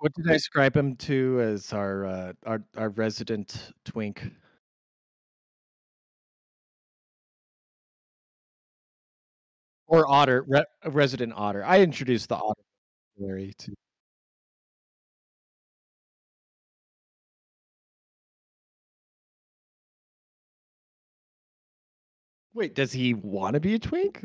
What did I describe him to as our resident twink? Or otter, resident otter. I introduced the otter theory to. Wait, does he want to be a twink?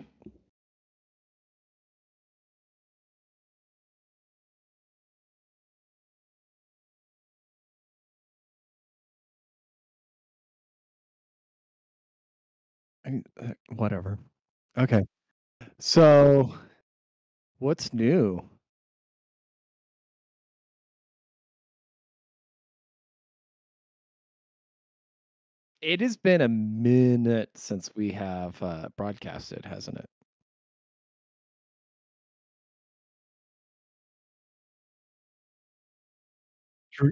Whatever. Okay. So, what's new? It has been a minute since we have broadcasted, hasn't it? Three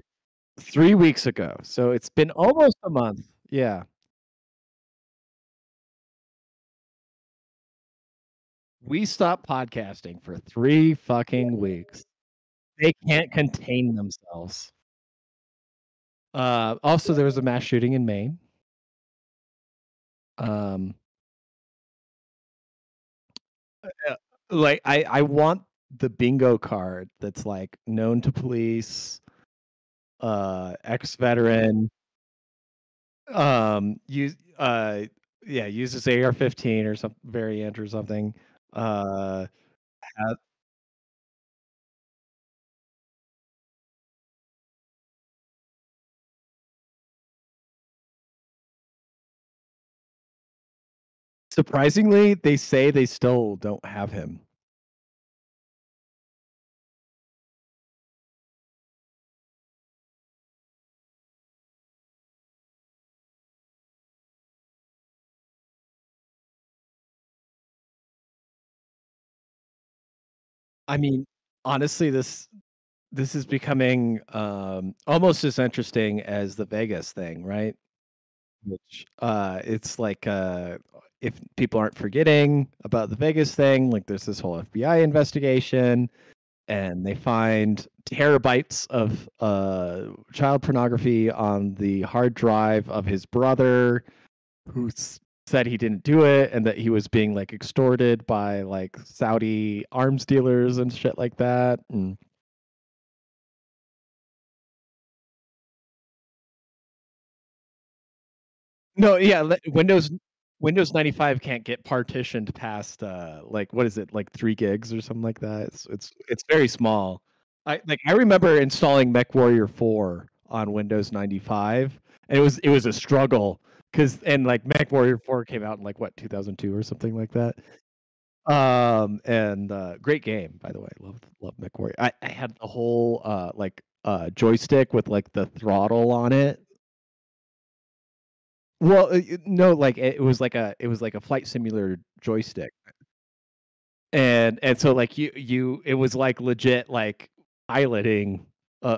3 weeks ago. So it's been almost a month. Yeah. We stopped podcasting for 3 fucking weeks. They can't contain themselves. Also, there was a mass shooting in Maine. Like I want the bingo card that's like known to police, ex-veteran, uses AR-15 or some variant or something. Has, surprisingly, they say they still don't have him. I mean, honestly, this is becoming almost as interesting as the Vegas thing, right? Which it's like if people aren't forgetting about the Vegas thing, like there's this whole FBI investigation, and they find terabytes of child pornography on the hard drive of his brother, who said he didn't do it and that he was being like extorted by like Saudi arms dealers and shit like that. And no, yeah, Windows 95 can't get partitioned past like what is it, like 3 gigs or something like that. It's very small. I remember installing MechWarrior 4 on Windows 95, and it was a struggle because like MechWarrior 4 came out in like what, 2002 or something like that. Great game, by the way. Love MechWarrior. I had the whole joystick with like the throttle on it. Well, no, like it was like a flight simulator joystick, and so like it was like legit like piloting.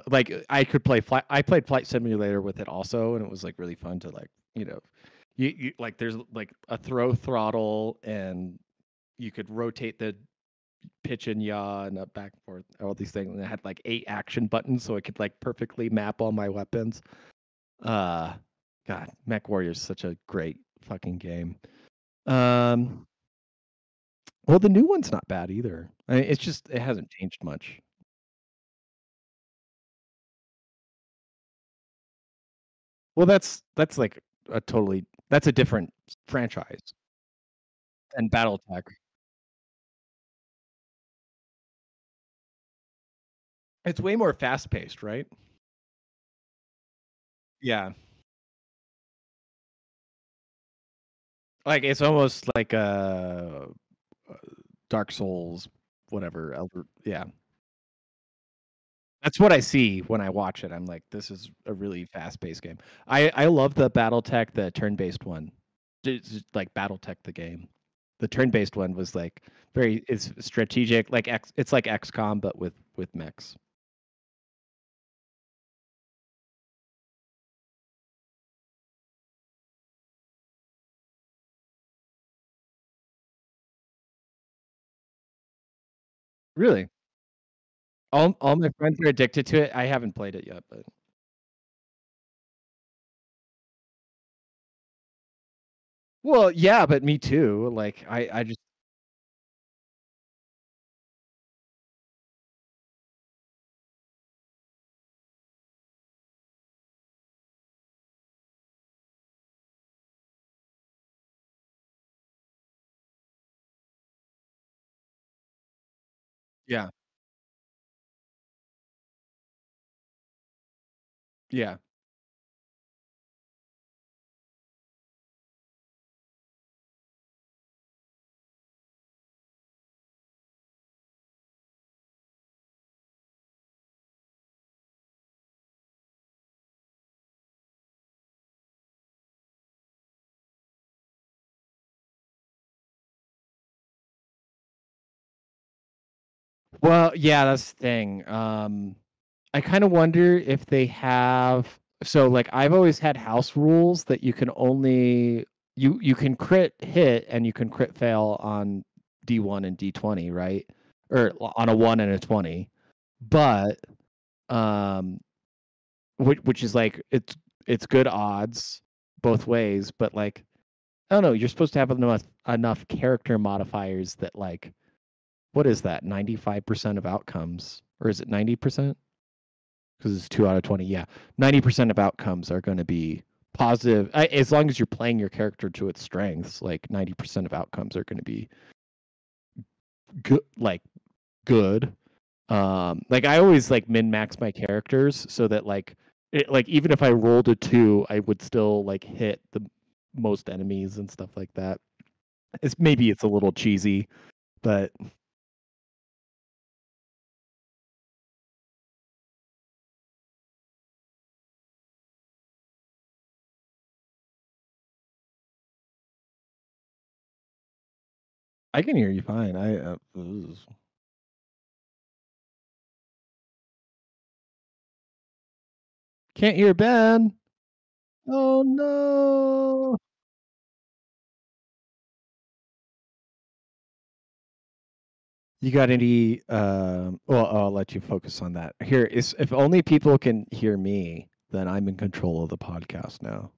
Like I could play I played Flight Simulator with it also, and it was like really fun to like you like there's like a throw throttle, and you could rotate the pitch and yaw and up back and forth, all these things, and it had like 8 action buttons, so it could like perfectly map all my weapons. God, MechWarrior is such a great fucking game. Well, the new one's not bad either. I mean, it hasn't changed much. Well, that's like that's a different franchise than BattleTech. It's way more fast paced, right? Yeah. Like it's almost like Dark Souls, whatever. Elder, yeah. That's what I see when I watch it. I'm like, this is a really fast-paced game. I love the BattleTech, the turn-based one. It's like BattleTech the game. The turn-based one was like it's strategic, like it's like XCOM but with mechs. Really? All my friends are addicted to it. I haven't played it yet, but well, yeah, but me too. Like I just yeah yeah Well, yeah, that's the thing. I kind of wonder if they have so like I've always had house rules that you can only you can crit hit and you can crit fail on D1 and D20, right? Or on a 1 and a 20. But um which is like it's good odds both ways, but like I don't know, you're supposed to have enough character modifiers that like what is that 95% of outcomes, or is it 90%? Because it's 2 out of 20. Yeah, 90% of outcomes are going to be positive as long as you're playing your character to its strengths. Like 90% of outcomes are going to be good, like good. Like I always like min max my characters so that like even if I rolled a 2, I would still like hit the most enemies and stuff like that. It's a little cheesy, but I can hear you fine. I ugh. Can't hear Ben. Oh no. You got any? Well, I'll let you focus on that. Here is if only people can hear me, then I'm in control of the podcast now.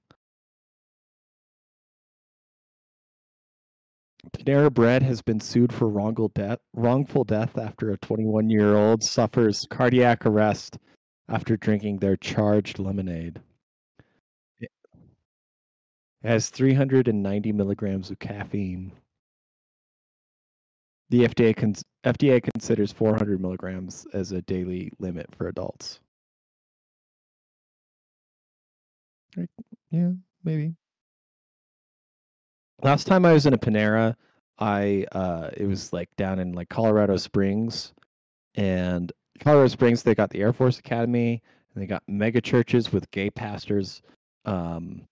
Panera Bread has been sued for wrongful death after a 21-year-old suffers cardiac arrest after drinking their charged lemonade. It has 390 milligrams of caffeine. The FDA considers 400 milligrams as a daily limit for adults. Right, yeah, maybe. Last time I was in a Panera, I it was like down in like Colorado Springs, and Colorado Springs, they got the Air Force Academy, and they got mega churches with gay pastors,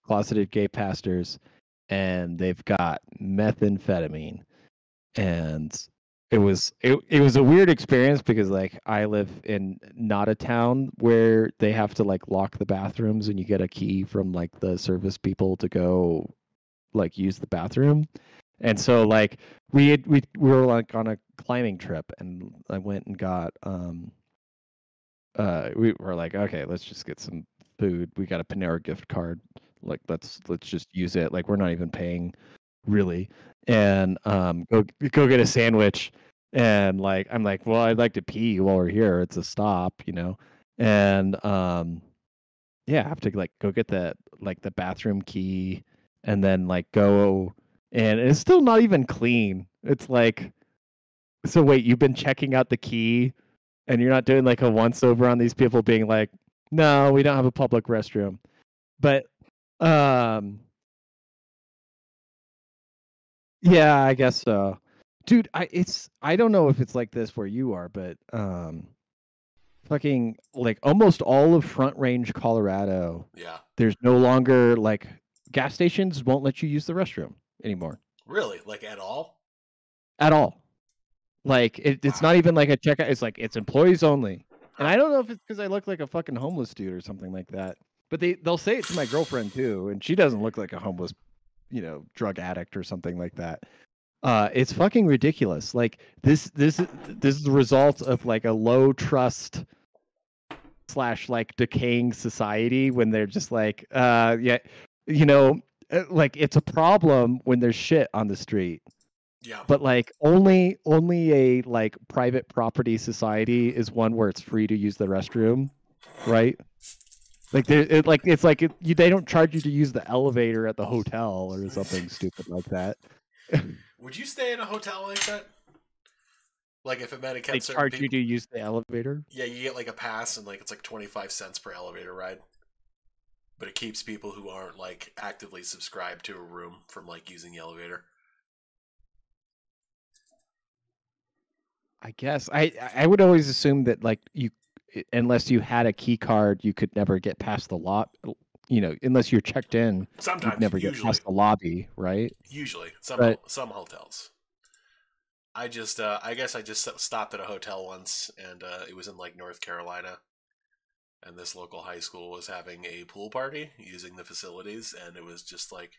closeted gay pastors, and they've got methamphetamine. And it was a weird experience because like I live in not a town where they have to like lock the bathrooms and you get a key from like the service people to go like use the bathroom. And so like we were like on a climbing trip, and I went and got we were like, okay, let's just get some food. We got a Panera gift card. Like let's just use it. Like we're not even paying really, and go get a sandwich. And like I'm like, well, I'd like to pee while we're here, it's a stop, and yeah, I have to like go get the bathroom key, and then like go, and it's still not even clean. It's like, so wait, you've been checking out the key and you're not doing like a once over on these people being like, no, we don't have a public restroom. But yeah, I guess so. Dude, I don't know if it's like this where you are, but fucking like almost all of Front Range, Colorado, Yeah. there's no longer like gas stations won't let you use the restroom anymore. Really? Like at all? At all. Like it's Wow. not even like a checkout, it's like it's employees only. And I don't know if it's because I look like a fucking homeless dude or something like that. But they'll say it to my girlfriend too, and she doesn't look like a homeless drug addict or something like that. It's fucking ridiculous. Like this is the result of like a low trust / like decaying society when they're just like, yeah, you know, like it's a problem when there's shit on the street. Yeah. But like only a like private property society is one where it's free to use the restroom, right? Like they don't charge you to use the elevator at the hotel or something stupid like that. Would you stay in a hotel like that? Like if it meant it kept certain people. They charge you to use the elevator? Yeah, you get like a pass and like it's like 25 cents per elevator ride. But it keeps people who aren't like actively subscribed to a room from like using the elevator. I guess I would always assume that like you, unless you had a key card, you could never get past the lot. You know, unless you're checked in, sometimes you'd never get past the lobby, right? Usually, some hotels. I just, I guess, I just stopped at a hotel once, and it was in like North Carolina, and this local high school was having a pool party using the facilities, and it was just like,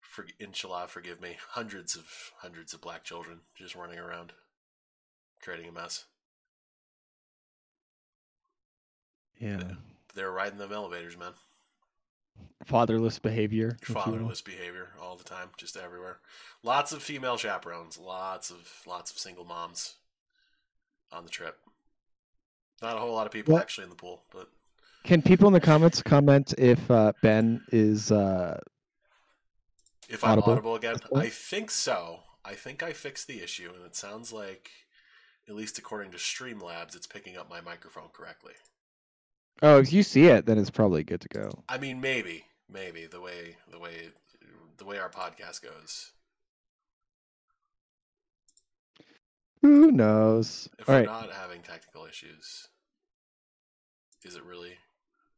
for inshallah, forgive me, hundreds of black children just running around. Creating a mess. Yeah. They're riding them elevators, man. Fatherless behavior. Fatherless behavior all the time, just everywhere. Lots of female chaperones, lots of single moms on the trip. Not a whole lot of people actually in the pool, but can people in the comments comment if Ben is if I'm audible again? I think so. I think I fixed the issue, and it sounds like, at least according to Streamlabs, it's picking up my microphone correctly. Oh, if you see it, then it's probably good to go. I mean, maybe the way our podcast goes. Who knows? If we're not having technical issues, is it really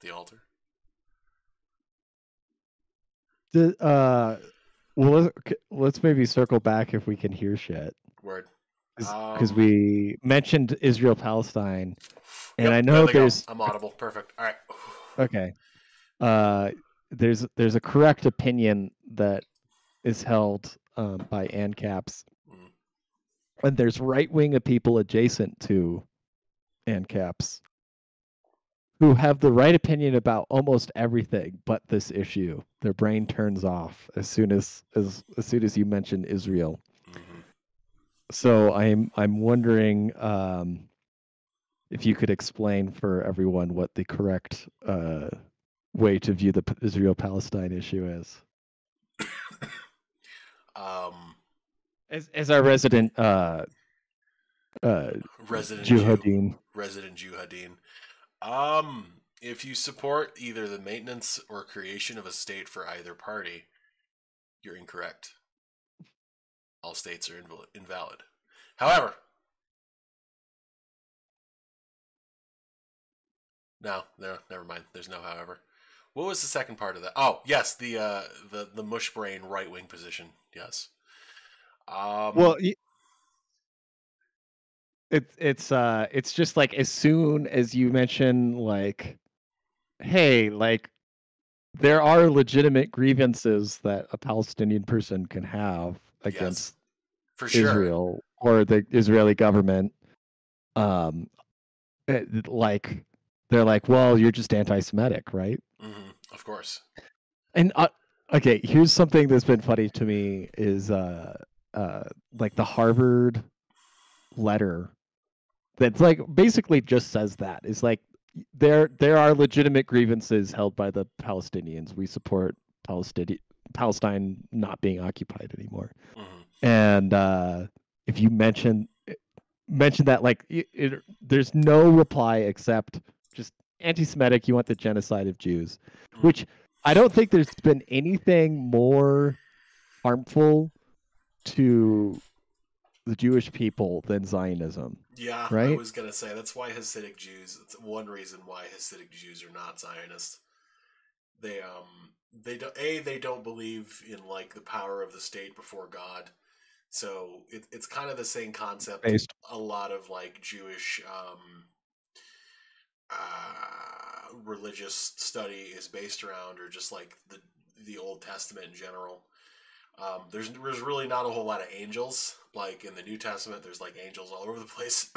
the altar? Well, let's maybe circle back if we can hear shit. Word. Because we mentioned Israel Palestine, and yep, I know there's I'm audible, perfect. All right, okay. There's a correct opinion that is held by ANCAPs, and there's right wing of people adjacent to ANCAPs who have the right opinion about almost everything but this issue. Their brain turns off as soon as you mention Israel. So I'm wondering if you could explain for everyone what the correct way to view the Israel-Palestine issue is. As our resident Jew Hadeen. If you support either the maintenance or creation of a state for either party, you're incorrect. All states are invalid. However, no, never mind. There's no however. What was the second part of that? Oh, yes, the mush brain right wing position. Yes. Well, it's just like as soon as you mention like, hey, like there are legitimate grievances that a Palestinian person can have against for sure. Israel or the Israeli government, like they're like, well, you're just anti-Semitic, right? Mm-hmm. Of course. And okay, here's something that's been funny to me is like the Harvard letter that's like basically just says that it's like there are legitimate grievances held by the Palestinians. We support Palestine not being occupied anymore, and if you mention that, like there's no reply except just anti-Semitic. You want the genocide of Jews, which I don't think there's been anything more harmful to the Jewish people than Zionism. Yeah, right? I was gonna say that's why Hasidic Jews. It's one reason why Hasidic Jews are not Zionists. They don't believe in like the power of the state before God, so it's kind of the same concept. Based. A lot of like Jewish religious study is based around, or just like the Old Testament in general. There's really not a whole lot of angels. Like in the New Testament, there's like angels all over the place.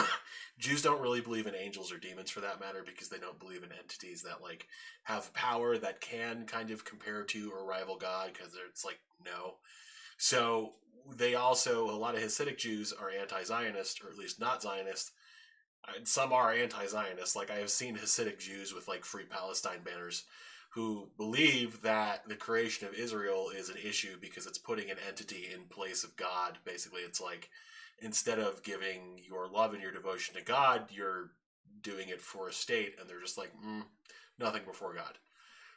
Jews don't really believe in angels or demons for that matter, because they don't believe in entities that like have power that can kind of compare to or rival God, because it's like, no. So they also, a lot of Hasidic Jews are anti-Zionist, or at least not Zionist. Some are anti-Zionist. Like I have seen Hasidic Jews with like Free Palestine banners who believe that the creation of Israel is an issue because it's putting an entity in place of God. Basically, it's like, instead of giving your love and your devotion to God, you're doing it for a state, and they're just like, nothing before God.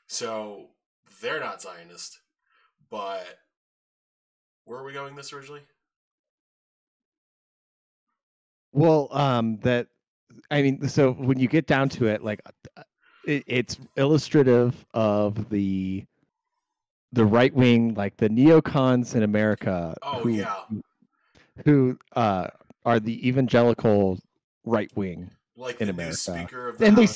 So they're not Zionist, but where are we going this originally? Well, so when you get down to it, like... It's illustrative of the right wing, like the neocons in America, who are the evangelical right wing, like in America. Speaker of the House. They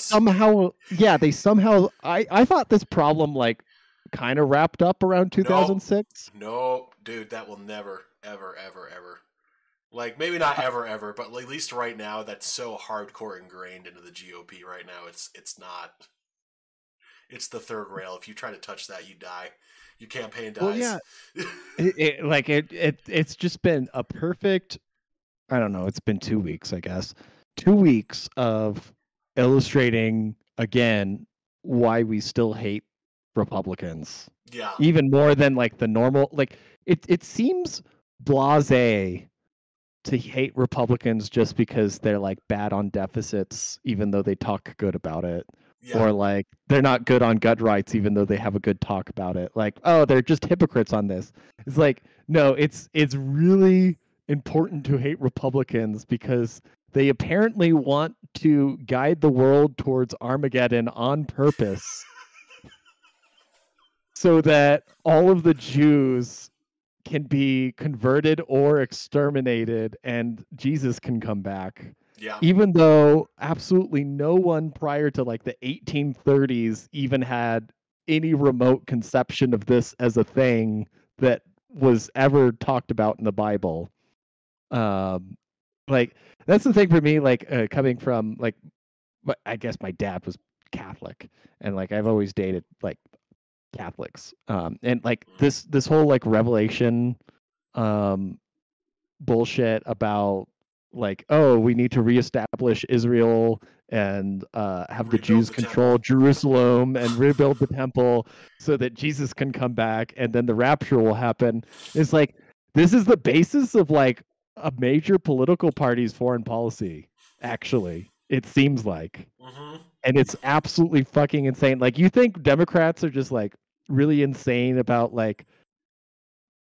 somehow. I thought this problem like kind of wrapped up around 2006. No, dude, that will never, ever, ever, ever. Like, maybe not ever, but at least right now, that's so hardcore ingrained into the GOP right now, it's not. It's the third rail. If you try to touch that, you die. Your campaign dies. Well, yeah. It's just been a perfect, I don't know, it's been 2 weeks, I guess. 2 weeks of illustrating, again, why we still hate Republicans. Yeah. Even more than, like, the normal, like, it seems blasé to hate Republicans just because they're like bad on deficits, even though they talk good about it, or like they're not good on gun rights, even though they have a good talk about it. Like, oh, they're just hypocrites on this. It's like, no, it's really important to hate Republicans because they apparently want to guide the world towards Armageddon on purpose, so that all of the Jews can be converted or exterminated and Jesus can come back. Yeah. Even though absolutely no one prior to like the 1830s even had any remote conception of this as a thing that was ever talked about in the Bible. Like that's the thing for me, like coming from like, I guess my dad was Catholic and like, I've always dated like Catholics, and like this whole like revelation bullshit about like, oh, we need to reestablish Israel and have rebuild the Jews control Jerusalem and rebuild the temple so that Jesus can come back and then the rapture will happen. It's like, this is the basis of like a major political party's foreign policy, actually, it seems like. Mm-hmm. And it's absolutely fucking insane. Like, you think Democrats are just like really insane about like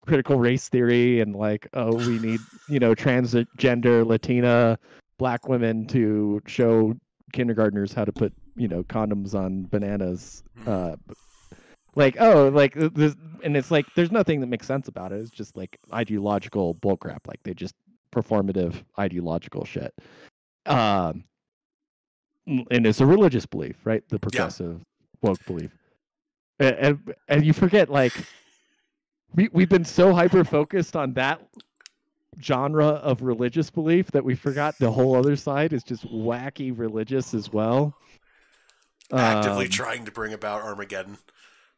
critical race theory and like, oh, we need, you know, transgender Latina black women to show kindergartners how to put, you know, condoms on bananas. Like, oh, like this, and it's like there's nothing that makes sense about it. It's just like ideological bullcrap. Like they just performative ideological shit. And it's a religious belief, right? The progressive woke belief, and you forget like we've been so hyper focused on that genre of religious belief that we forgot the whole other side is just wacky religious as well. Actively trying to bring about Armageddon.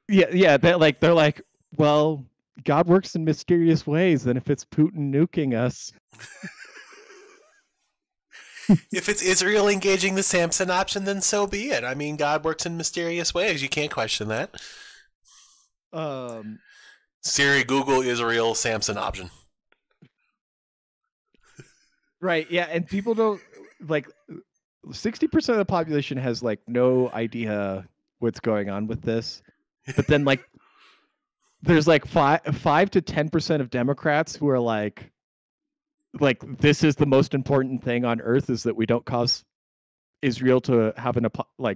Yeah. They're like, well, God works in mysterious ways, and if it's Putin nuking us. If it's Israel engaging the Samson option, then so be it. I mean, God works in mysterious ways. You can't question that. Siri, Google Israel Samson option. Right, yeah, and people don't, like, 60% of the population has, like, no idea what's going on with this. But then, like, there's, like, 5 to 10% of Democrats who are, like this is the most important thing on earth, is that we don't cause Israel to have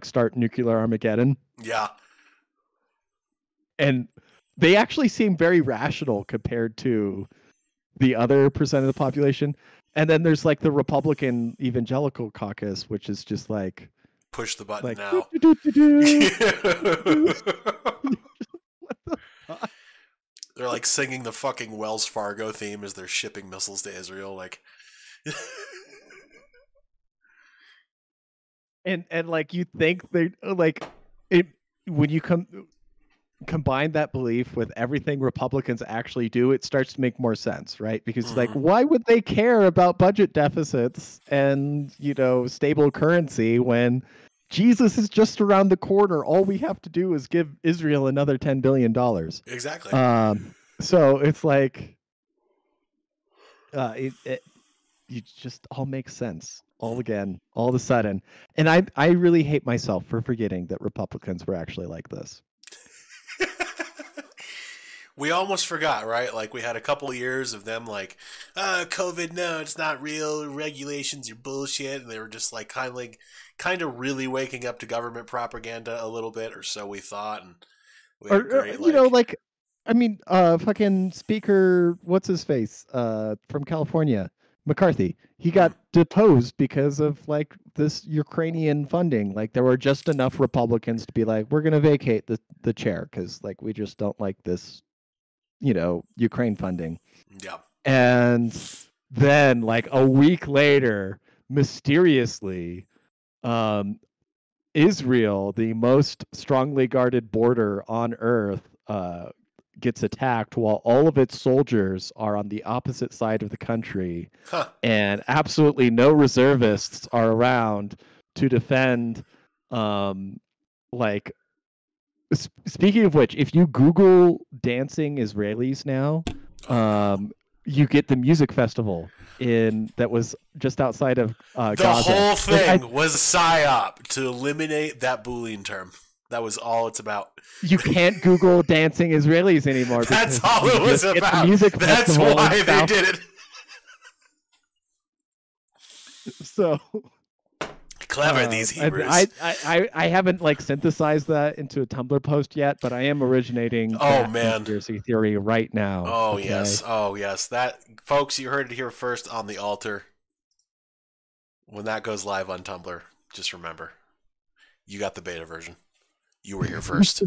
start nuclear Armageddon. Yeah. And they actually seem very rational compared to the other percent of the population. And then there's like the Republican evangelical caucus, which is just like, push the button like, now. What the fuck? They're like singing the fucking Wells Fargo theme as they're shipping missiles to Israel. Like, and like you think they like it when you combine that belief with everything Republicans actually do, it starts to make more sense, right? Because like, why would they care about budget deficits and, you know, stable currency when Jesus is just around the corner? All we have to do is give Israel another $10 billion. Exactly. So it's like, it just all makes sense all again, all of a sudden. And I really hate myself for forgetting that Republicans were actually like this. We almost forgot, right? Like, we had a couple of years of them like, COVID, no, it's not real. Regulations are bullshit. And they were just like kind of really waking up to government propaganda a little bit, or so we thought. And we had great, you know, like, I mean, fucking Speaker, what's his face, from California, McCarthy. He got deposed because of like this Ukrainian funding. Like, there were just enough Republicans to be like, we're going to vacate the chair because like we just don't like this, you know, Ukraine funding. Yeah. And then like a week later, mysteriously, Israel, the most strongly guarded border on earth, gets attacked while all of its soldiers are on the opposite side of the country. Huh. And absolutely no reservists are around to defend. Like, speaking of which, if you Google dancing Israelis now, you get the music festival that was just outside of Gaza. The whole thing was a psyop to eliminate that Boolean term. That was all it's about. You can't Google dancing Israelis anymore. That's all it was about. That's why they did it. So clever, these Hebrews. I haven't like synthesized that into a Tumblr post yet, but I am originating conspiracy theory right now. Oh, okay? Yes. Oh yes. That, folks, you heard it here first on the altar. When that goes live on Tumblr, just remember, you got the beta version. You were here first.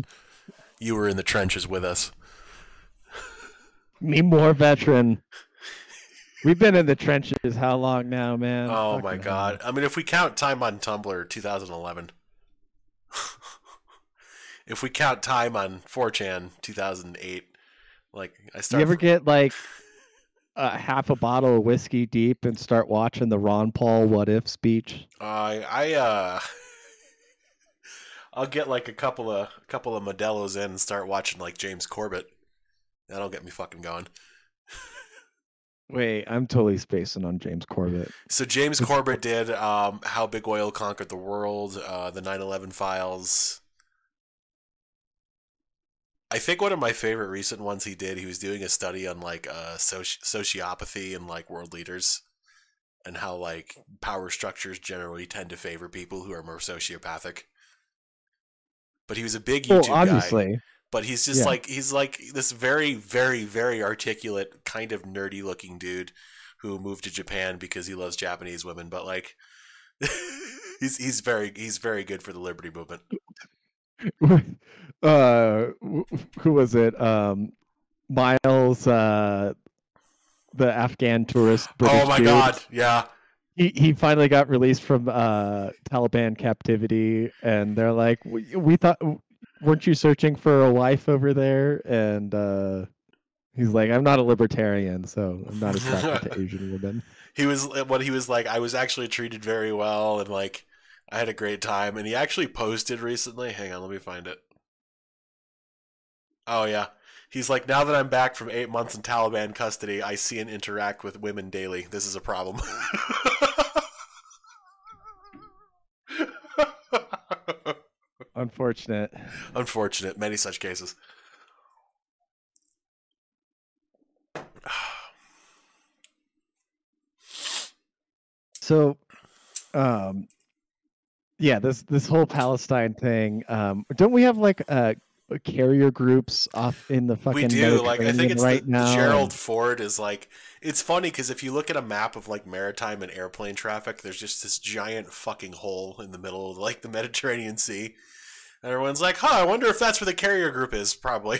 You were in the trenches with us. Me more veteran. We've been in the trenches how long now, man? Oh, fucking my God. I mean, if we count time on Tumblr, 2011. If we count time on 4chan, 2008. Like, I started. You ever get like half a bottle of whiskey deep and start watching the Ron Paul "What If" speech? I'll get like a couple of Modelo's in and start watching like James Corbett. That'll get me fucking going. Wait, I'm totally spacing on James Corbett. So James Corbett did How Big Oil Conquered the World, the 9/11 files. I think one of my favorite recent ones he did, he was doing a study on like sociopathy and like world leaders, and how like power structures generally tend to favor people who are more sociopathic. But he was a big YouTube guy, but he's just like, he's like this very, very, very articulate, kind of nerdy looking dude who moved to Japan because he loves Japanese women. But like, he's very good for the liberty movement. Who was it? Miles, the Afghan tourist. British God. Yeah. He finally got released from Taliban captivity, and they're like, we thought, weren't you searching for a wife over there? And he's like, I'm not a libertarian, so I'm not attracted to Asian women. He was like, I was actually treated very well, and like, I had a great time. And he actually posted recently. Hang on, let me find it. Oh yeah. He's like, now that I'm back from 8 months in Taliban custody, I see and interact with women daily. This is a problem. Unfortunate. Unfortunate. Many such cases. So, yeah, this whole Palestine thing. Don't we have like a carrier groups off in the fucking Mediterranean like I think it's right now. Gerald Ford is like, it's funny because if you look at a map of like maritime and airplane traffic, there's just this giant fucking hole in the middle of like the Mediterranean Sea, And everyone's like, huh, I wonder if that's where the carrier group is, probably.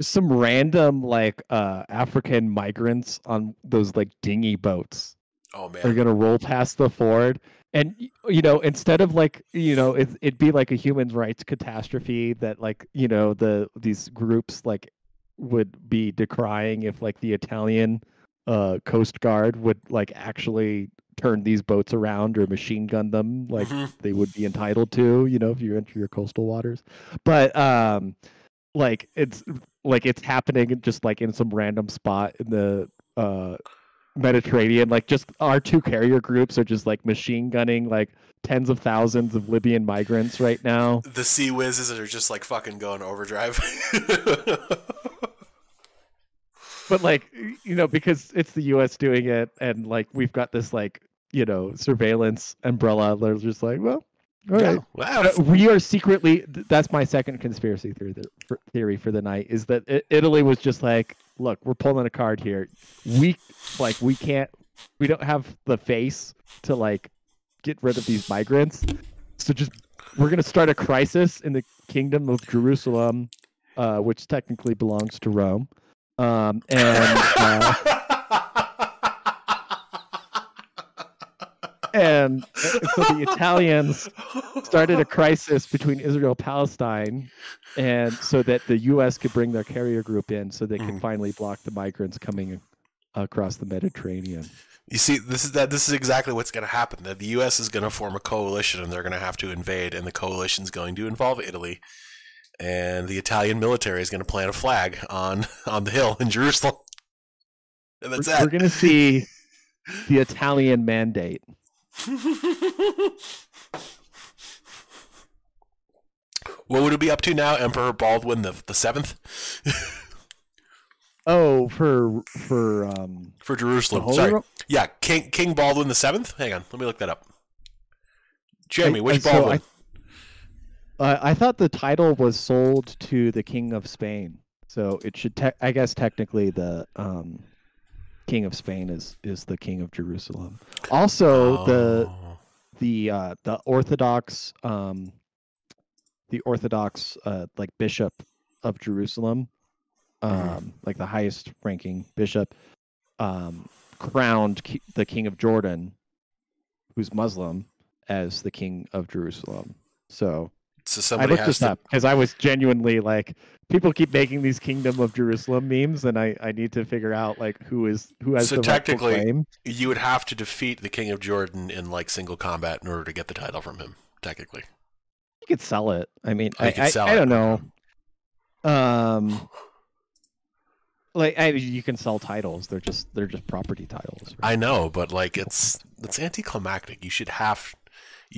Some random, like, African migrants on those, like, dinghy boats. Oh, man. They're going to roll past the ford. And, you know, instead of, like, you know, it'd be, like, a human rights catastrophe that, like, you know, these groups, like, would be decrying if, like, the Italian Coast Guard would, like, actually turn these boats around or machine gun them like they would be entitled to, you know, if you enter your coastal waters. But it's happening just like in some random spot in the Mediterranean. Like, just our two carrier groups are just like machine gunning like tens of thousands of Libyan migrants right now. The Sea Whizzes are just like fucking going overdrive. But, like, you know, because it's the U.S. doing it, and, like, we've got this, like, you know, surveillance umbrella. They're just like, well, all right. Wow. We are secretly, that's my second conspiracy theory for the night, is that Italy was just like, look, we're pulling a card here. We don't have the face to, like, get rid of these migrants. So we're going to start a crisis in the Kingdom of Jerusalem, which technically belongs to Rome. And so the Italians started a crisis between Israel and Palestine, and so that the U.S. could bring their carrier group in, so they can finally block the migrants coming across the Mediterranean. You see, this is exactly what's going to happen. That the U.S. is going to form a coalition, and they're going to have to invade, and the coalition is going to involve Italy. And the Italian military is going to plant a flag on the hill in Jerusalem. And that's that. We're going to see the Italian mandate. What would it be up to now, Emperor Baldwin the Seventh? Oh, for Jerusalem. Sorry, yeah, King Baldwin the Seventh. Hang on, let me look that up. Jamie, which Baldwin? I thought the title was sold to the King of Spain, so it should. I guess technically, the King of Spain is the King of Jerusalem. Also, the Orthodox like Bishop of Jerusalem, like the highest ranking bishop, crowned the King of Jordan, who's Muslim, as the King of Jerusalem. So. So I looked this up because I was genuinely like, people keep making these Kingdom of Jerusalem memes, and I need to figure out like who has so the technically rightful claim. You would have to defeat the King of Jordan in like single combat in order to get the title from him. Technically, you could sell it. I mean, I don't know. You can sell titles. They're just property titles. Right? I know, but like it's anticlimactic. You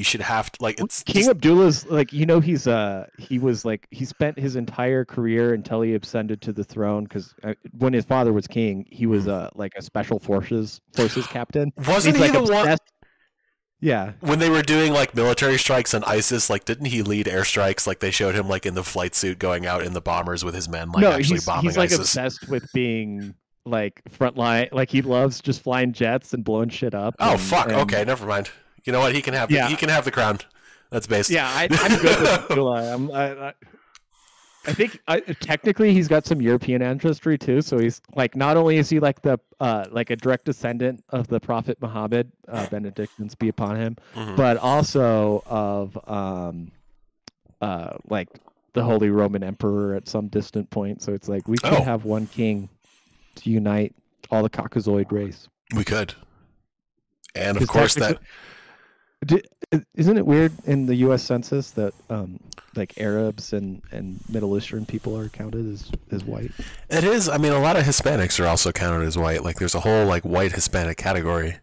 should have to, like, it's King Abdullah's like, you know, he spent his entire career until he ascended to the throne, because when his father was king, he was like a special forces captain. Wasn't he like, the obsessed one? Yeah. When they were doing like military strikes on ISIS, like didn't he lead airstrikes? Like they showed him like in the flight suit going out in the bombers with his men, like actually bombing ISIS. He's like obsessed with being like frontline. Like he loves just flying jets and blowing shit up. Oh fuck! Okay, never mind. You know what? He can have. Yeah. He can have the crown. That's based. Yeah, I'm good with Abdullah. I think technically he's got some European ancestry too. So he's like, not only is he like the like a direct descendant of the Prophet Muhammad, benedictions be upon him, but also of like the Holy Roman Emperor at some distant point. So it's like we could have one king to unite all the Caucasoid race. We could. And of course that isn't it weird in the U.S. census that like Arabs and Middle Eastern people are counted as white? It is. I mean, a lot of Hispanics are also counted as white. Like there's a whole like white Hispanic category.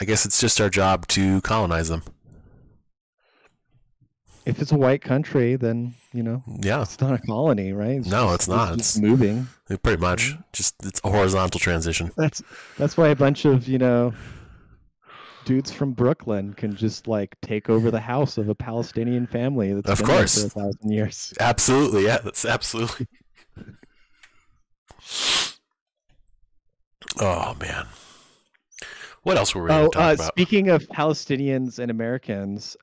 I guess it's just our job to colonize them. If it's a white country, then, you know, it's not a colony, right? It's not. It's moving. Pretty much. Just it's a horizontal transition. That's why a bunch of, you know, dudes from Brooklyn can just like take over the house of a Palestinian family that's been there for 1,000 years. Absolutely. Yeah, that's absolutely. Oh, man. What else were we going to talk about? Speaking of Palestinians and Americans,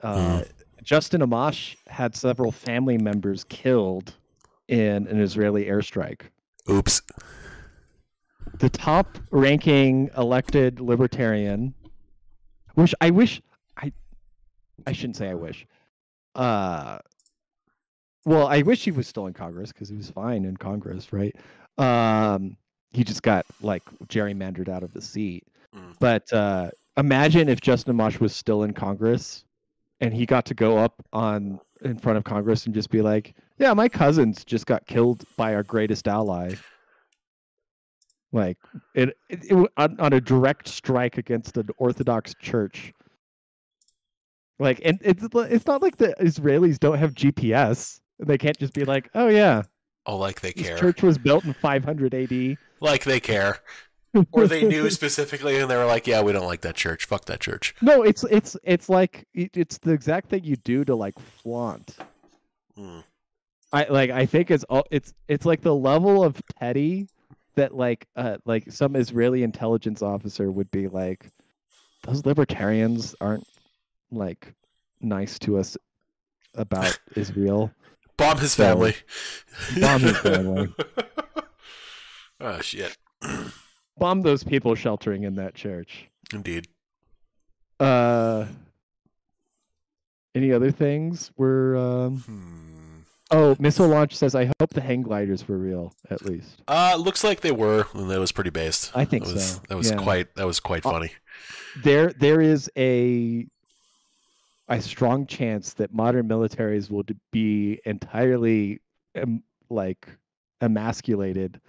Justin Amash had several family members killed in an Israeli airstrike. Oops. The top-ranking elected libertarian, I wish he was still in Congress because he was fine in Congress, right? He just got gerrymandered out of the seat. But imagine if Justin Amash was still in Congress and he got to go up in front of Congress and just be like, yeah, my cousins just got killed by our greatest ally. Like it on a direct strike against an Orthodox church. Like, and it's not like the Israelis don't have GPS. They can't just be like, oh yeah. Oh, like they care. This church was built in 500 AD. Like they care. Or they knew specifically and they were like, yeah, we don't like that church. Fuck that church. No, it's the exact thing you do to flaunt. Hmm. I think it's like the level of petty that some Israeli intelligence officer would be like, those libertarians aren't nice to us about Israel. Bomb his family. Bomb his family. Oh, shit. Bomb those people sheltering in that church. Indeed. Any other things? Oh, Missile Launch says, I hope the hang gliders were real, at least. Looks like they were. That was pretty based. I think so. That was quite funny. There is a strong chance that modern militaries will be entirely emasculated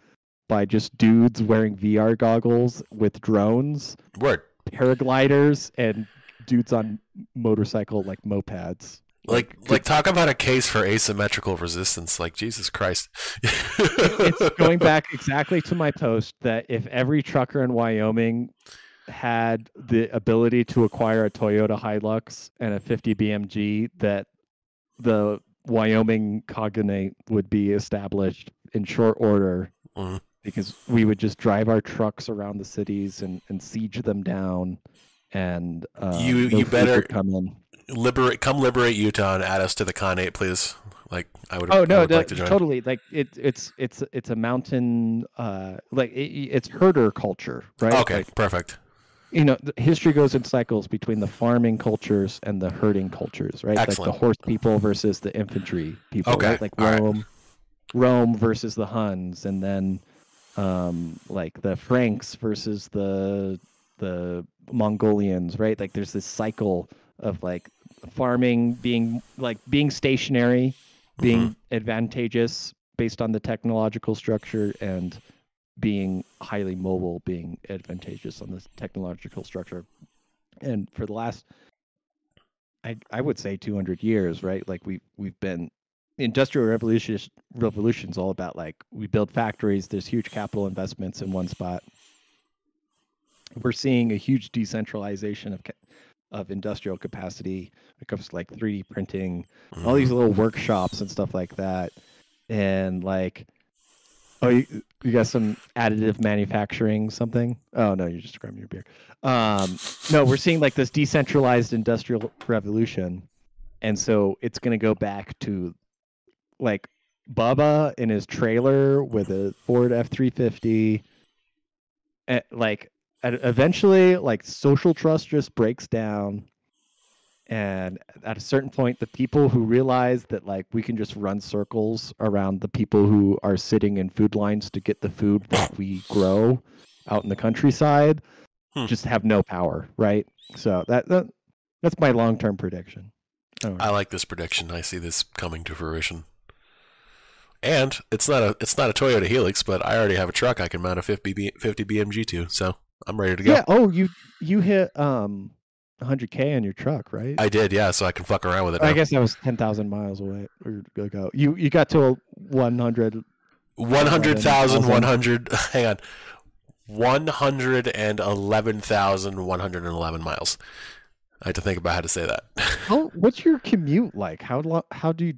by just dudes wearing VR goggles with drones, Word. Paragliders, and dudes on motorcycle mopeds. Like talk about a case for asymmetrical resistance. Jesus Christ. It's going back exactly to my post that if every trucker in Wyoming had the ability to acquire a Toyota Hilux and a 50 BMG, that the Wyoming cognate would be established in short order, because we would just drive our trucks around the cities and siege them down, and you better come in. Liberate Utah and add us to the Khanate, please. I would like to join. Totally. It's a mountain. It's herder culture, right? Okay, perfect. History goes in cycles between the farming cultures and the herding cultures, right? Excellent. Like the horse people versus the infantry people, okay. Right? Rome versus the Huns, and then the Franks versus the Mongolians, right? There's this cycle of farming being stationary, being advantageous based on the technological structure, and being highly mobile, being advantageous on the technological structure. And for the last, I would say 200 years, right? We've been, the industrial revolution's all about we build factories, there's huge capital investments in one spot. We're seeing a huge decentralization of industrial capacity. It comes to 3D printing, all these little workshops and stuff like that. And you got some additive manufacturing something? Oh no, you're just grabbing your beer. No, we're seeing this decentralized industrial revolution. And so it's going to go back to Bubba in his trailer with a Ford F-350. Eventually, social trust just breaks down, and at a certain point, the people who realize that we can just run circles around the people who are sitting in food lines to get the food that we grow out in the countryside just have no power, right? So that's my long-term prediction. I like this prediction. I see this coming to fruition. And it's not a Toyota Helix, but I already have a truck I can mount a 50 BMG to, so I'm ready to go. Yeah. Oh, you hit 100K on your truck, right? I did, yeah. So I can fuck around with it now. I guess I was 10,000 miles away. Go. You got to a 111,111 miles. I had to think about how to say that. What's your commute like? How much do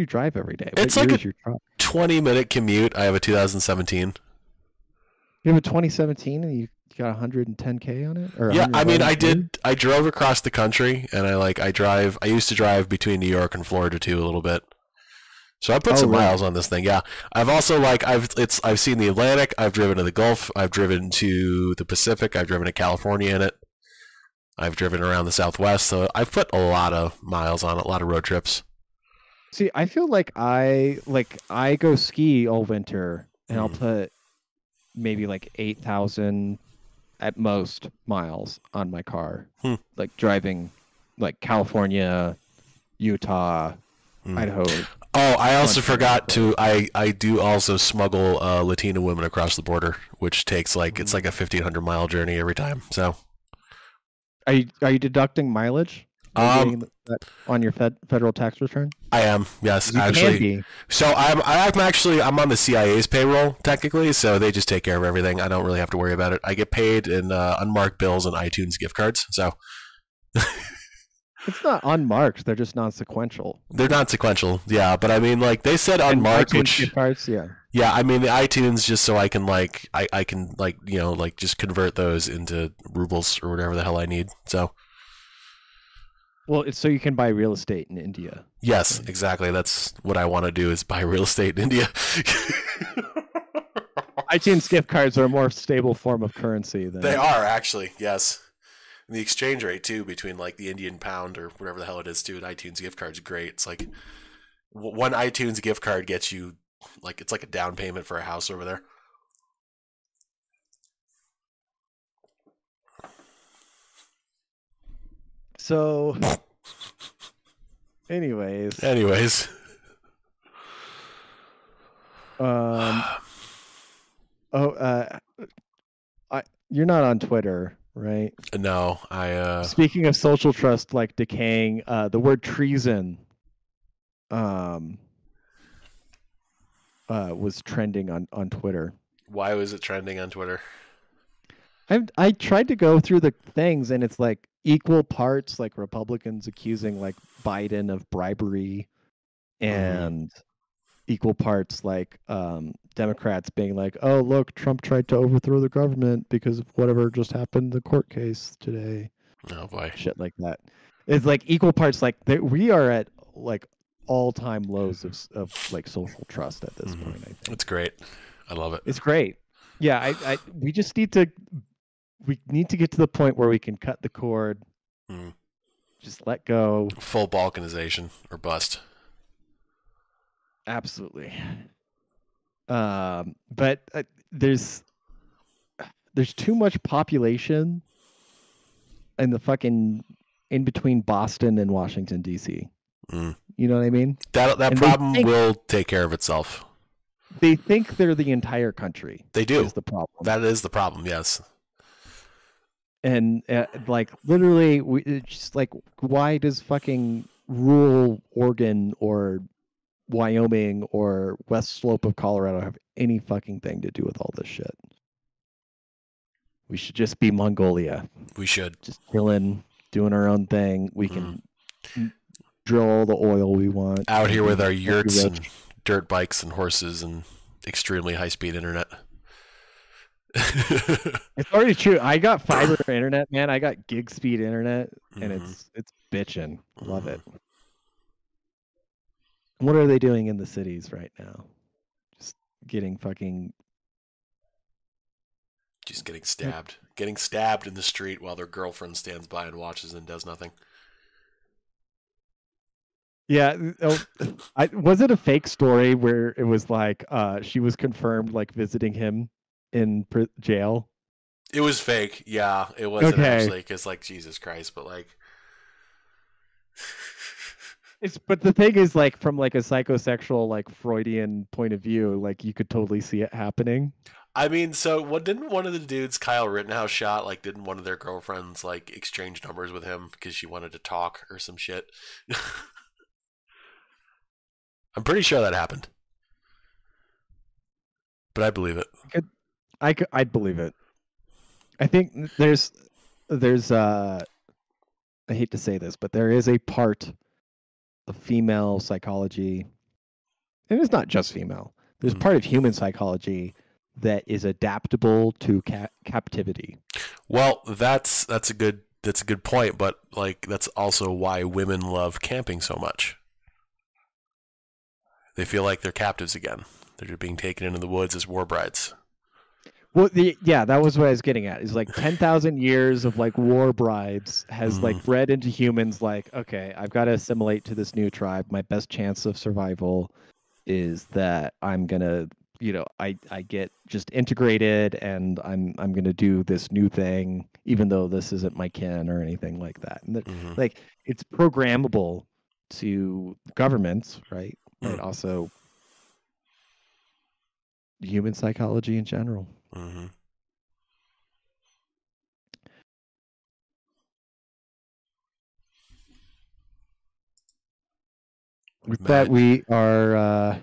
you drive every day? It's your truck? 20-minute commute. I have a 2017. You have a 2017, and you you got 110K on it? Or yeah, I mean, I did. I drove across the country, and I used to drive between New York and Florida too a little bit. So I put some miles on this thing. Yeah, I've also I've seen the Atlantic. I've driven to the Gulf. I've driven to the Pacific. I've driven to California in it. I've driven around the Southwest, so I've put a lot of miles on it, a lot of road trips. See, I feel like I go ski all winter, and I'll put maybe like 8,000 at most miles on my car, like driving like California, Utah, Idaho. Oh, I also forgot to. I do also smuggle Latina women across the border, which takes it's like a 1,500-mile journey every time. So, are you deducting mileage on your federal tax return? I am. Yes, you actually. So I'm on the CIA's payroll technically, so they just take care of everything. I don't really have to worry about it. I get paid in unmarked bills and iTunes gift cards. So. It's not unmarked. They're just non-sequential. They're non-sequential, yeah. But I mean, like they said, unmarked. Which, parts, yeah. Yeah, I mean the iTunes, just so I can just convert those into rubles or whatever the hell I need. So. Well, it's so you can buy real estate in India. Yes, exactly. That's what I want to do: is buy real estate in India. iTunes gift cards are a more stable form of currency than they are actually. Yes. The exchange rate too between like the Indian pound or whatever the hell it is too, an iTunes gift card is great. It's like one iTunes gift card gets you like it's like a down payment for a house over there. So, anyways, you're not on Twitter. Right. No, speaking of social trust like decaying, the word treason was trending on Twitter. Why was it trending on Twitter? I tried to go through the things, and it's like equal parts like Republicans accusing like Biden of bribery, and equal parts like Democrats being like, oh, look, Trump tried to overthrow the government because of whatever just happened, the court case today. Oh, boy. Shit like that. It's like equal parts like we are at like all-time lows of like social trust at this point, I think. It's great. I love it. It's great. Yeah, we just need to get to the point where we can cut the cord, just let go. Full balkanization or bust. Absolutely. But there's too much population in the fucking in between Boston and Washington D.C. You know what I mean? That problem will take care of itself. They think they're the entire country. They do. Is the problem. That is the problem. Yes. And like literally, it's just like, why does fucking rural Oregon or Wyoming or West Slope of Colorado have any fucking thing to do with all this shit? We should just be Mongolia. We should just chilling, doing our own thing. We can drill all the oil we want out here with our yurts and dirt bikes and horses and extremely high-speed internet. It's already true. I got fiber internet, man. I got gig speed internet, and it's bitching. Love it. What are they doing in the cities right now? Just getting stabbed. Getting stabbed in the street while their girlfriend stands by and watches and does nothing. Yeah. Was it a fake story where it was like she was confirmed like visiting him in jail? It was fake. Yeah, it wasn't actually, because like Jesus Christ, but like... But the thing is, like, from like a psychosexual, like Freudian point of view, like you could totally see it happening. I mean, so what? Didn't one of the dudes Kyle Rittenhouse shot? Like, didn't one of their girlfriends like exchange numbers with him because she wanted to talk or some shit? I'm pretty sure that happened, but I believe it. I'd believe it. I think there's I hate to say this, but there is a part of female psychology, and it's not just female, there's part of human psychology that is adaptable to captivity. Well, that's a good point, but like that's also why women love camping so much. They feel like they're captives again. They're just being taken into the woods as war brides. Well, that was what I was getting at. Is like 10,000 years of like war brides has like bred into humans. Like, okay, I've got to assimilate to this new tribe. My best chance of survival is that I'm gonna, I get just integrated, and I'm gonna do this new thing, even though this isn't my kin or anything like that. And like it's programmable to governments, right? But also human psychology in general. Mm-hmm. With that, we are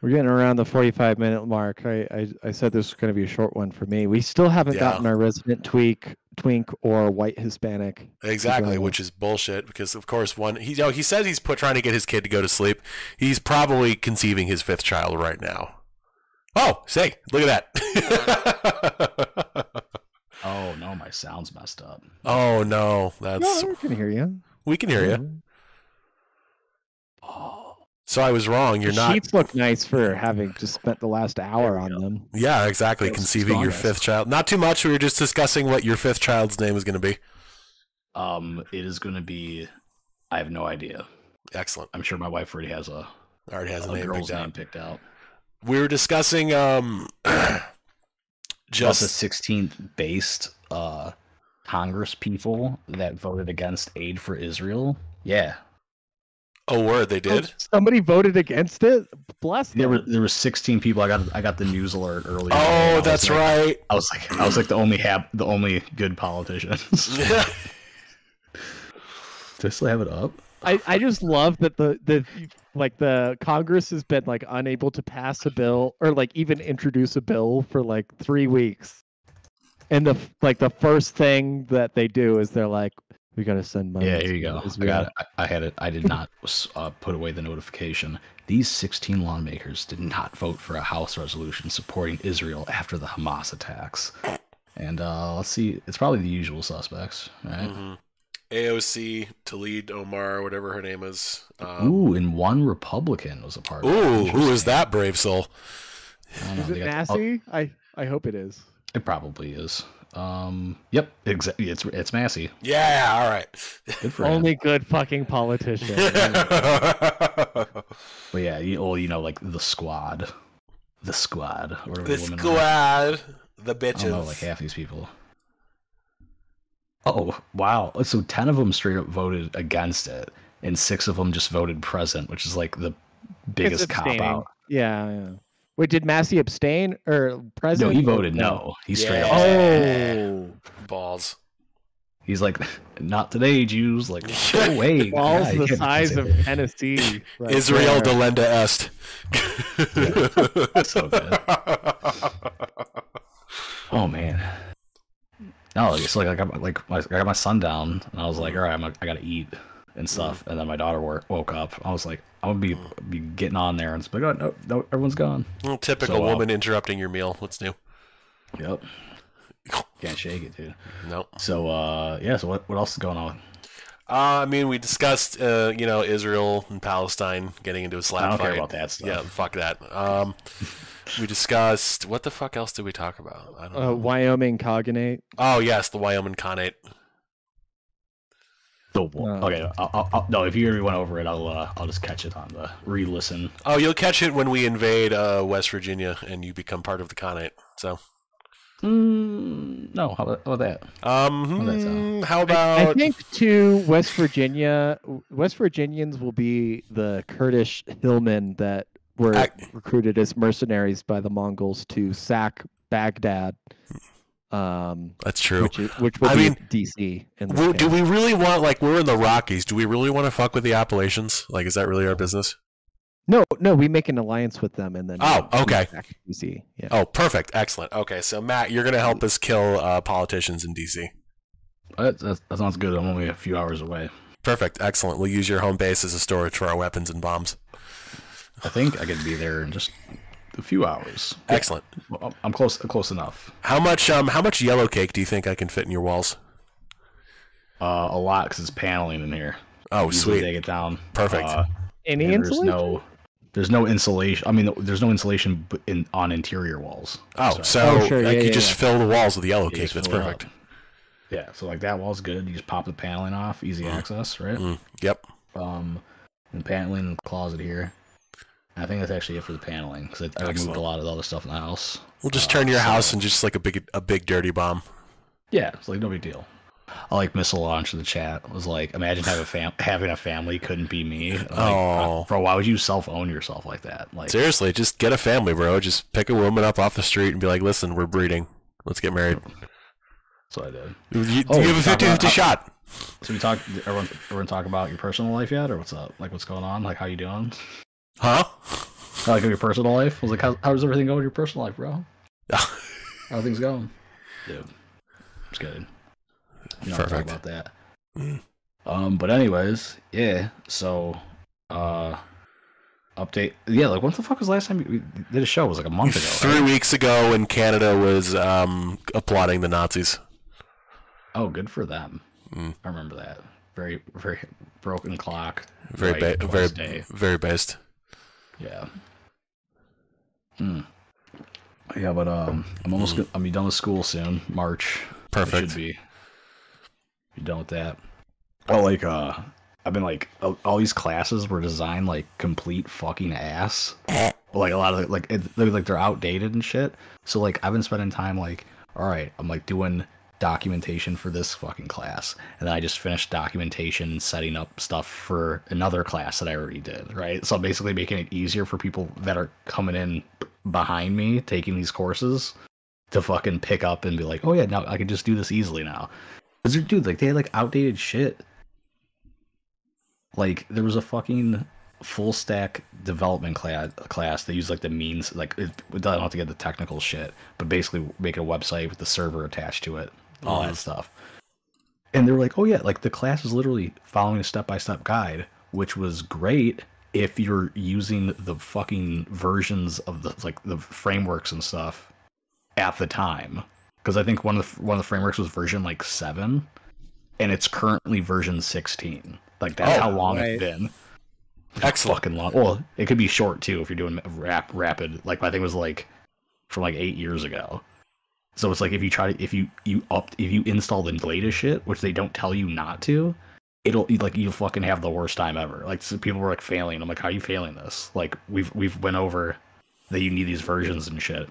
we're getting around the 45-minute mark. I said this was going to be a short one for me. We still haven't gotten our resident twink or white Hispanic. Exactly, which is bullshit because, of course, he says he's trying to get his kid to go to sleep. He's probably conceiving his fifth child right now. Oh, say, look at that. Oh, no, my sound's messed up. Oh, no. No, we can hear you. We can hear you. Oh. So I was wrong. You're not. Sheets look nice for having just spent the last hour on them. Yeah, exactly. Conceiving your fifth child. Not too much. We were just discussing what your fifth child's name is going to be. It is going to be. I have no idea. Excellent. I'm sure my wife already has a name girl's name picked out. We were discussing just the 16th based Congress people that voted against aid for Israel. Yeah. Oh, word, they did? Somebody voted against it? Bless them. There were 16 people. I got the news alert earlier. Oh, that's right. I was like the only good politician. Yeah. Do I still have it up? I just love that the Congress has been like unable to pass a bill or like even introduce a bill for like 3 weeks, and the first thing that they do is they're like, we gotta send money. Yeah, here you go. I had it. I did not put away the notification. These 16 lawmakers did not vote for a House resolution supporting Israel after the Hamas attacks, and let's see, it's probably the usual suspects, right? Mm-hmm. AOC, Talid Omar, whatever her name is. And one Republican was a part of it. Ooh, who is that brave soul? Is it Massey? I hope it is. It probably is. Yep, exactly. It's Massey. Yeah, all right. Good for only him. Good fucking politician. Well, yeah, like the squad. The squad. The bitches. I don't know, like half these people. Oh, wow. So 10 of them straight up voted against it, and 6 of them just voted present, which is like the biggest cop-out. Yeah. Wait, did Massey abstain or present? No, he voted no. He straight up. Oh. Balls. He's like, not today, Jews. Like, no way. Balls the size of Tennessee. Right Israel Delenda Est. Yeah. That's so good. Oh, man. No, it's like I got my son down, and I was like, all right, I gotta eat and stuff. And then my daughter woke up. I was like, I'm gonna be getting on there, and it's like, oh, no, everyone's gone. Well, typical woman interrupting your meal. What's new? Yep. Can't shake it, dude. Nope. So so what else is going on? I mean, we discussed Israel and Palestine getting into a slap fight. I don't care about that stuff. Yeah, fuck that. We discussed, what the fuck else did we talk about? I don't know. Wyoming cognate. Oh, yes, the Wyoming cognate. Okay, no, if you already went over it, I'll just catch it on the re-listen. Oh, you'll catch it when we invade West Virginia and you become part of the cognate, so. No, how about that? How about... I think, too, West Virginians will be the Kurdish hillmen that were recruited as mercenaries by the Mongols to sack Baghdad. That's true. Which would be DC. Do we really want, like, we're in the Rockies, do we really want to fuck with the Appalachians? Like, is that really our business? No, we make an alliance with them and then... Oh, okay. Back to DC. Yeah. Oh, perfect. Excellent. Okay, so Matt, you're going to help us kill politicians in DC. That sounds good. I'm only a few hours away. Perfect. Excellent. We'll use your home base as a storage for our weapons and bombs. I think I could be there and just a few hours. Excellent. Well, I'm close enough. How much yellow cake do you think I can fit in your walls? A lot, because it's paneling in here. Oh, usually sweet. They get down. Perfect. Any insulation? There's no insulation. I mean, there's no insulation on interior walls. Oh, so you just fill the walls with yellow cake. That's perfect. Yeah, so like that wall's good. You just pop the paneling off, easy access, right? Mm. Yep. And paneling in the closet here. I think that's actually it for the paneling, because I removed a lot of the other stuff in the house. We'll just turn your house and just like a big dirty bomb. Yeah, it's like no big deal. I like missile launch in the chat. It was like, imagine having a family couldn't be me. Like, oh, bro, why would you self-own yourself like that? Like, seriously, just get a family, bro. Just pick a woman up off the street and be like, listen, we're breeding. Let's get married. So I did. You have a 50-50 shot. So we talk. Everyone talk about your personal life yet, or what's up? Like, what's going on? Like, how you doing? Huh? Like, your personal life? I was like, how's everything going with your personal life, bro? How are things going? Dude, it's good. You know, talk about that. Mm. But anyways, yeah. So, update. Yeah, like, when the fuck was the last time you did a show? It was like a month ago. 3 weeks ago, when Canada was applauding the Nazis. Oh, good for them. Mm. I remember that. Very, very broken clock. Very based. Yeah. Mm. Yeah, but I'm almost. I'm be done with school soon. March. Perfect. It should be. You're done with that. Oh, like, I've been like, all these classes were designed like complete fucking ass. Like, a lot of they're outdated and shit. So like, I've been spending time like, all right, I'm like doing documentation for this fucking class, and then I just finished documentation, setting up stuff for another class that I already did. Right, so I'm basically making it easier for people that are coming in behind me taking these courses to fucking pick up and be like, oh yeah, now I can just do this easily now. Because, dude, like, they had, like, outdated shit. Like, there was a fucking full-stack development class that used, like, the means, like, I don't have to get the technical shit, but basically making a website with the server attached to it, all that stuff. And they were like, oh, yeah, like, the class is literally following a step-by-step guide, which was great if you're using the fucking versions of the, like, the frameworks and stuff at the time. Because I think one of the frameworks was version like 7, and it's currently version 16. Like, that's how long it's been. Excellent. Fucking long. Well, it could be short too if you're doing rapid. Like, I think it was like from like 8 years ago. So it's like, if you try to if you install the latest shit, which they don't tell you not to, it'll like, you'll fucking have the worst time ever. Like, so people were like failing. I'm like, how are you failing this? Like, we've went over that you need these versions and shit.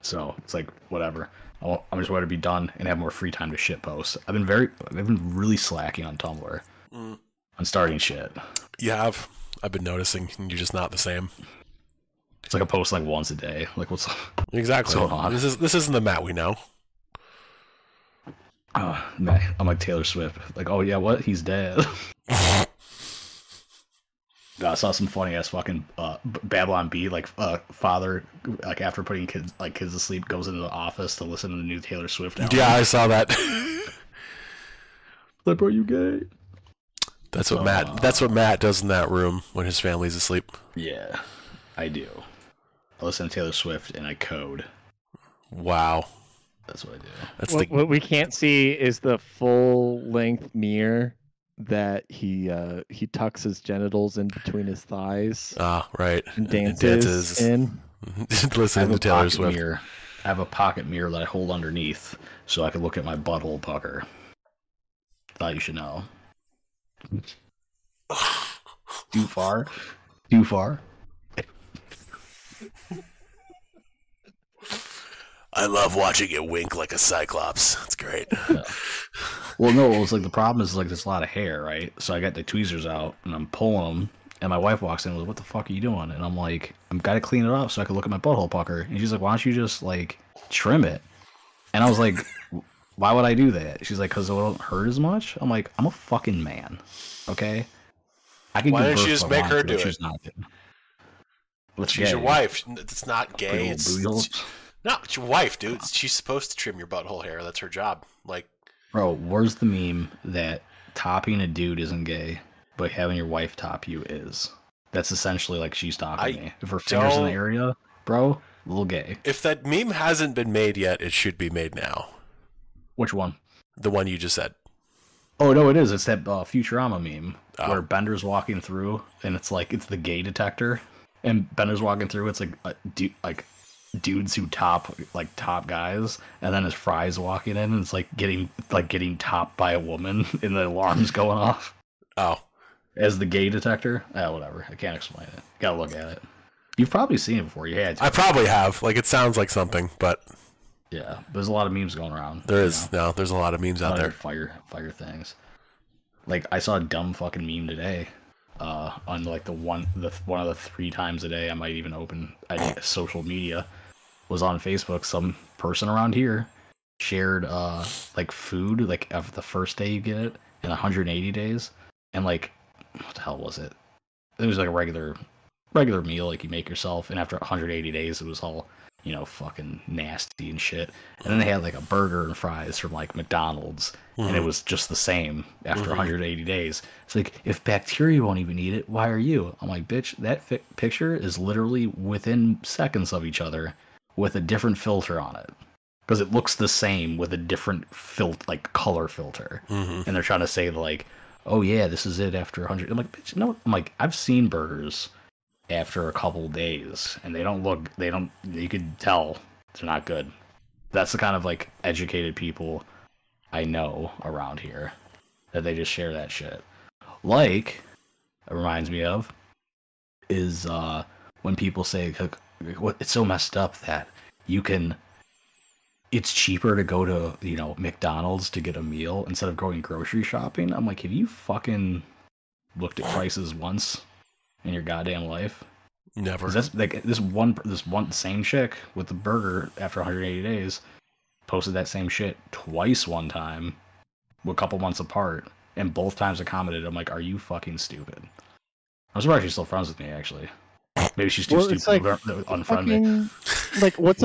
So it's like, whatever. I'm just ready to be done and have more free time to shit post. I've been really slacking on Tumblr. Mm. On starting shit. Yeah, I've been noticing you're just not the same. It's like a post like once a day. Like, what's exactly going on? This isn't the Matt we know. Matt, I'm like Taylor Swift. Like, oh yeah, what? He's dead. I saw some funny ass fucking Babylon Bee, like, father, like, after putting kids to sleep, goes into the office to listen to the new Taylor Swift album. Yeah, I saw that. Like, bro, you gay? That's what Matt does in that room when his family's asleep. Yeah, I do. I listen to Taylor Swift and I code. Wow, that's what I do. What we can't see is the full length mirror that he tucks his genitals in between his thighs. Ah, right. And dances in. Listen to Taylor Swift. Mirror. I have a pocket mirror that I hold underneath so I can look at my butthole pucker. Thought you should know. Too far? Too far? I love watching it wink like a cyclops. That's great. Yeah. Well, no, it's like the problem is like there's a lot of hair, right? So I got the tweezers out and I'm pulling them, and my wife walks in and goes, "What the fuck are you doing?" And I'm like, "I've got to clean it up so I can look at my butthole pucker." And she's like, "Why don't you just like trim it?" And I was like, "Why would I do that?" She's like, "Because it won't hurt as much." I'm like, "I'm a fucking man, okay? I can." Why don't you just make her do it? She's not. She's your wife. It's not gay. No, it's your wife, dude. She's supposed to trim your butthole hair. That's her job. Like, bro, where's the meme that topping a dude isn't gay, but having your wife top you is? That's essentially like she's topping me. If her finger's in the area, bro, a little gay. If that meme hasn't been made yet, it should be made now. Which one? The one you just said. Oh, no, it is. It's that Futurama meme where Bender's walking through, and it's like, it's the gay detector. And Bender's walking through, it's like, dudes who top guys, and then his Fry's walking in, and it's like getting topped by a woman, and the alarm's going off. Oh. As the gay detector? Oh, whatever. I can't explain it. Gotta look at it. You've probably seen it before. You had to. I probably have. Like, it sounds like something, but... Yeah, there's a lot of memes going around. There is. Know? No, there's a lot of memes out there. Fire things. Like, I saw a dumb fucking meme today. On like one of the three times a day I might even open social media, was on Facebook. Some person around here shared like food, like the first day you get it in 180 days, and like what the hell was it? It was like a regular meal like you make yourself, and after 180 days it was all, you know, fucking nasty and shit. And then they had like a burger and fries from like McDonald's, and it was just the same after 180 days. It's like, if bacteria won't even eat it, why are you? I'm like, bitch, that picture is literally within seconds of each other with a different filter on it, because it looks the same with a different color filter. And they're trying to say like, oh yeah, this is it after 100. I'm like, bitch, no. I'm like, I've seen burgers after a couple days, and you could tell they're not good. That's the kind of like educated people I know around here, that they just share that shit. Like, it reminds me of is when people say, it's so messed up that it's cheaper to go to, you know, McDonald's to get a meal instead of going grocery shopping. I'm like, have you fucking looked at prices once in your goddamn life? Never. That's like this one same chick with the burger after 180 days posted that same shit twice, one time a couple months apart, and both times I commented. I'm like, are you fucking stupid? I'm surprised she's still friends with me, actually. Maybe she's too stupid to unfriend me. Like, what's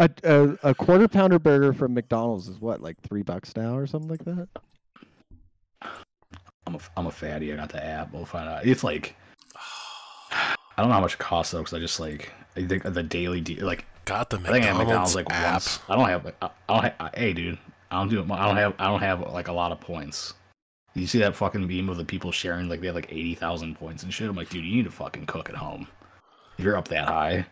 a quarter pounder burger from McDonald's is what, like $3 now or something like that? I'm a fatty. I got the app. We'll find out. It's like, I don't know how much it costs though, because I think the daily deal, like, got the McDonald's, I think I had McDonald's like app. Once. I don't have like a lot of points. You see that fucking meme of the people sharing like they have like 80,000 points and shit. I'm like, dude, you need to fucking cook at home. If you're up that high,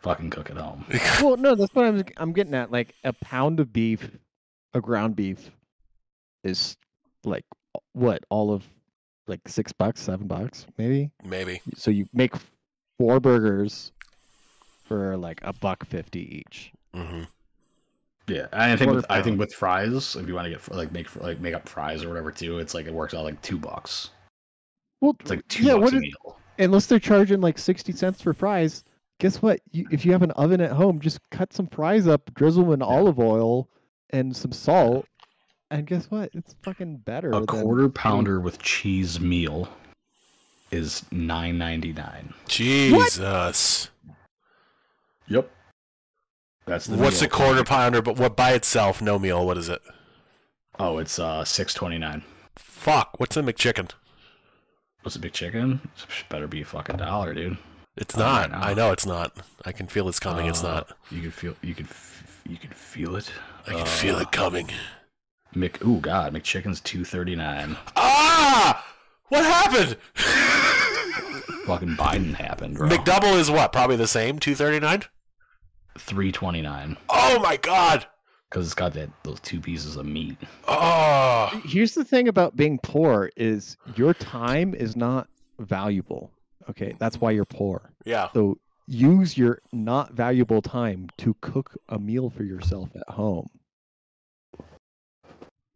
fucking cook at home. Well, no, that's what I'm getting at. Like, a pound of beef, a ground beef, is like what, all of like $6, $7 maybe. So you make 4 burgers for like $1.50 each. Yeah, and I think with fries, if you want to get make up fries or whatever too, it's like it works out like $2. Well, it's like $2 a meal. Unless they're charging like 60 cents for fries, guess what? If you have an oven at home, just cut some fries up, drizzle them in olive oil and some salt. And guess what? It's fucking better. A quarter pounder with cheese meal is $9.99. Jesus. What? Yep. That's the. What's a quarter pounder? But what by itself, no meal? What is it? Oh, it's $6.29. Fuck. What's a McChicken? What's a McChicken? It better be a fucking $1, dude. It's not. Right, I know it's not. I can feel it's coming. It's not. You can feel it. I can feel it coming. McChicken's $2.39. Ah! What happened? Fucking Biden happened, bro. McDouble is what? Probably the same? $2.39? $3.29. Oh my god! Because it's got those 2 pieces of meat. Oh! Here's the thing about being poor is your time is not valuable. Okay, that's why you're poor. Yeah. So use your not valuable time to cook a meal for yourself at home.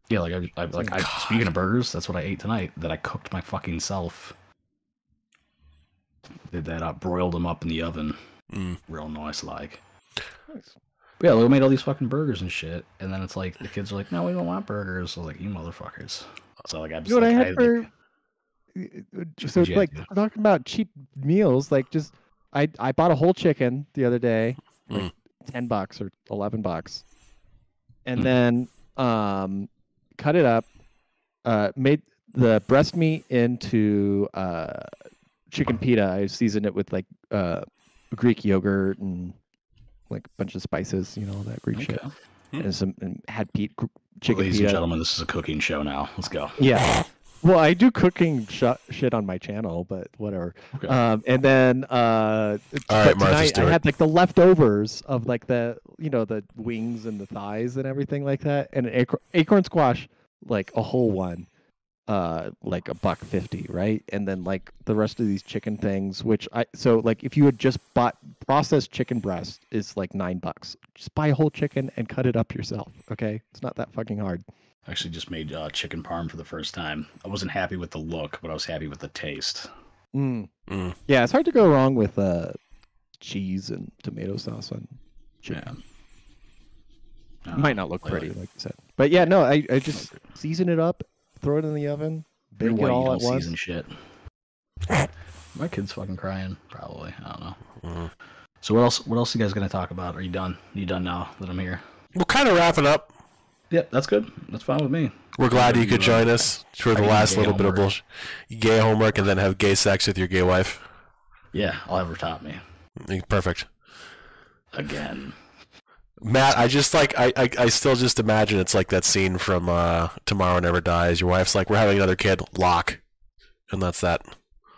Yeah, speaking of burgers, that's what I ate tonight. That I cooked my fucking self. Did that? Broiled them up in the oven, real nice, like. Nice. Yeah, we made all these fucking burgers and shit, and then it's like the kids are like, "No, we don't want burgers." So I was like, "You motherfuckers!" So like, talking about cheap meals, like, just I bought a whole chicken the other day, like $10 or $11, and then cut it up, made the breast meat into chicken pita. I seasoned it with like Greek yogurt and like a bunch of spices, you know, all that Greek shit. Hmm. And some and had chicken Ladies pita. And gentlemen, this is a cooking show now. Let's go. Yeah. Well, I do cooking shit on my channel, but whatever. Okay. And then right, tonight I had like the leftovers of like the, you know, the wings and the thighs and everything like that, and an acorn squash, like a whole one, like $1.50, right? And then like the rest of these chicken things, which I so like if you had just bought processed chicken breast is like $9. Just buy a whole chicken and cut it up yourself. Okay, it's not that fucking hard. Actually just made chicken parm for the first time. I wasn't happy with the look, but I was happy with the taste. Yeah, it's hard to go wrong with cheese and tomato sauce on chicken. Yeah. Might not look pretty, like you said. But yeah, no, I just season it up, throw it in the oven, bake it all at once. Season shit. My kid's fucking crying, probably. I don't know. So what else are you guys going to talk about? Are you done? Are you done now that I'm here? We're kind of wrapping up. Yeah, that's good. That's fine with me. We're glad you could join us for the last little bit of bullshit. Gay homework and then have gay sex with your gay wife. Yeah, I'll have her top me. Perfect. Again. Matt, I just like, I still just imagine it's like that scene from Tomorrow Never Dies. Your wife's like, we're having another kid. Lock. And that's that.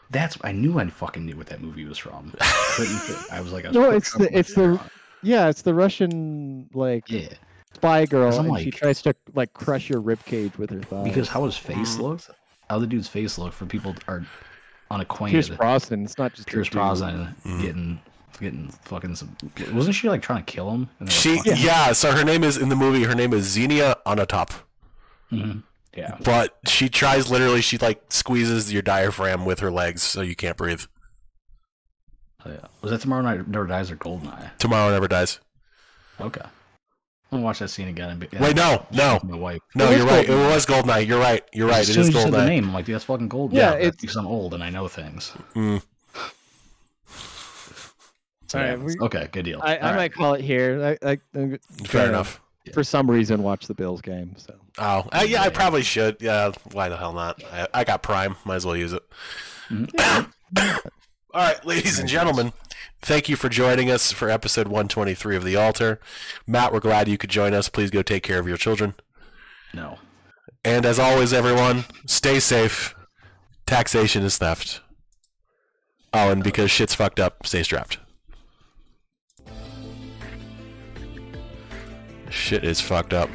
That's, I fucking knew what that movie was from. I was like, no, it's the Russian, like. Yeah. Spy girl, and like, she tries to like crush your ribcage with her thighs. Because how his face looks, how the dude's face looks for people are unacquainted. Pierce Brosnan, it's not just Pierce Brosnan getting fucking some. Wasn't she like trying to kill him? So her name is in the movie. Her name is Xenia Onatopp. Yeah, but she tries literally. She like squeezes your diaphragm with her legs so you can't breathe. Oh, yeah, was that Tomorrow Never Dies or Goldeneye? Tomorrow Never Dies. Okay. I'm gonna watch that scene again. No, you're right. It was Goldeneye. You're right. It is Goldeneye. Said the name, I'm like, dude, that's fucking Goldeneye. Yeah, it's because I'm old and I know things. So, all right, okay, good deal. I might call it here. Fair enough. For some reason, watch the Bills game. So. Oh, yeah, I probably should. Yeah, why the hell not? I got Prime. Might as well use it. Yeah. All right, ladies and gentlemen, thank you for joining us for episode 123 of The Altar. Matt, we're glad you could join us. Please go take care of your children. No. And as always, everyone, stay safe. Taxation is theft. Oh, and because shit's fucked up, stay strapped. Shit is fucked up.